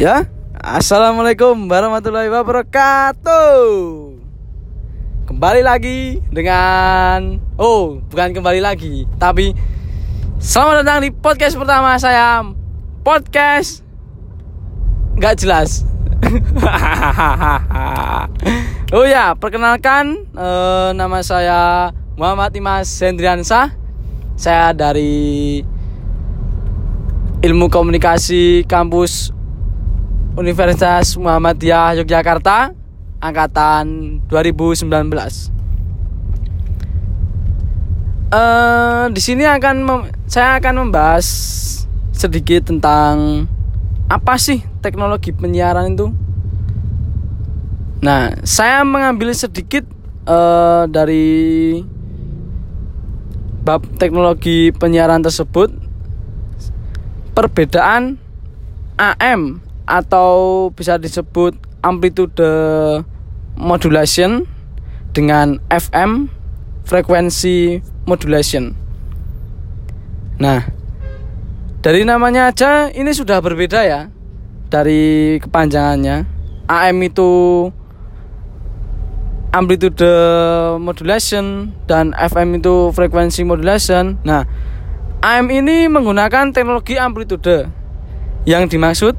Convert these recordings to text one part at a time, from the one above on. Ya, assalamualaikum warahmatullahi wabarakatuh. Kembali lagi dengan bukan kembali lagi, tapi selamat datang di podcast pertama saya, Podcast Gak Jelas. Oh ya, perkenalkan nama saya Muhammad Imas Hendriansa. Saya dari Ilmu Komunikasi Kampus Universitas Muhammadiyah Yogyakarta angkatan 2019. Di sini saya akan membahas sedikit tentang apa sih teknologi penyiaran itu. Nah, saya mengambil sedikit dari bab teknologi penyiaran tersebut, perbedaan AM atau bisa disebut amplitude modulation dengan FM, frequency modulation. Nah, dari namanya aja ini sudah berbeda ya, dari kepanjangannya. AM itu amplitude modulation dan FM itu frequency modulation. Nah, AM ini menggunakan teknologi amplitude, yang dimaksud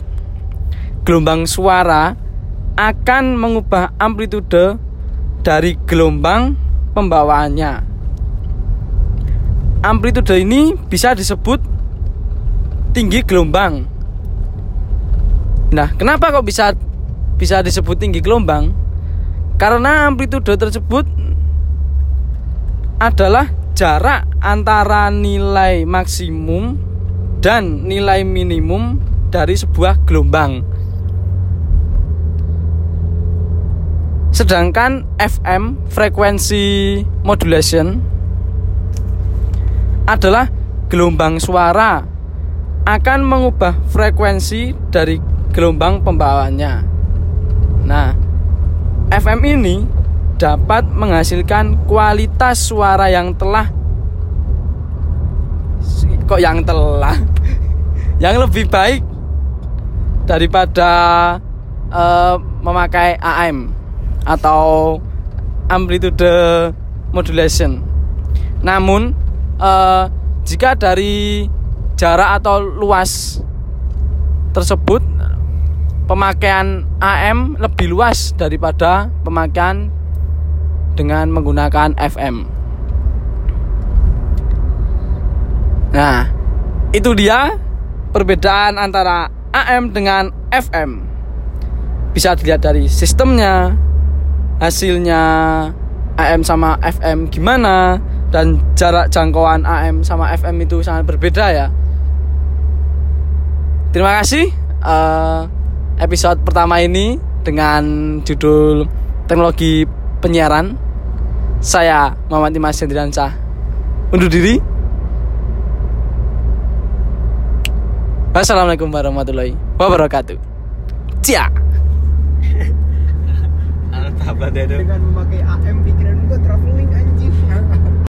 gelombang suara akan mengubah amplitude dari gelombang pembawaannya. Amplitude ini bisa disebut tinggi gelombang. Nah, kenapa kok bisa disebut tinggi gelombang? Karena amplitude tersebut adalah jarak antara nilai maksimum dan nilai minimum dari sebuah gelombang. Sedangkan FM, frequency modulation, adalah gelombang suara akan mengubah frekuensi dari gelombang pembawaannya. Nah, FM ini dapat menghasilkan kualitas suara yang lebih baik daripada memakai AM atau amplitude modulation. Namun jika dari jarak atau luas tersebut, pemakaian AM lebih luas daripada pemakaian dengan menggunakan FM. Nah, itu dia perbedaan antara AM dengan FM. Bisa dilihat dari sistemnya, hasilnya AM sama FM gimana, dan jarak jangkauan AM sama FM itu sangat berbeda ya. Terima kasih. Episode pertama ini dengan judul teknologi penyiaran. Saya Muhammad Imas Hendriansa undur diri. Wassalamualaikum warahmatullahi wabarakatuh. Cia. Dengan memakai AM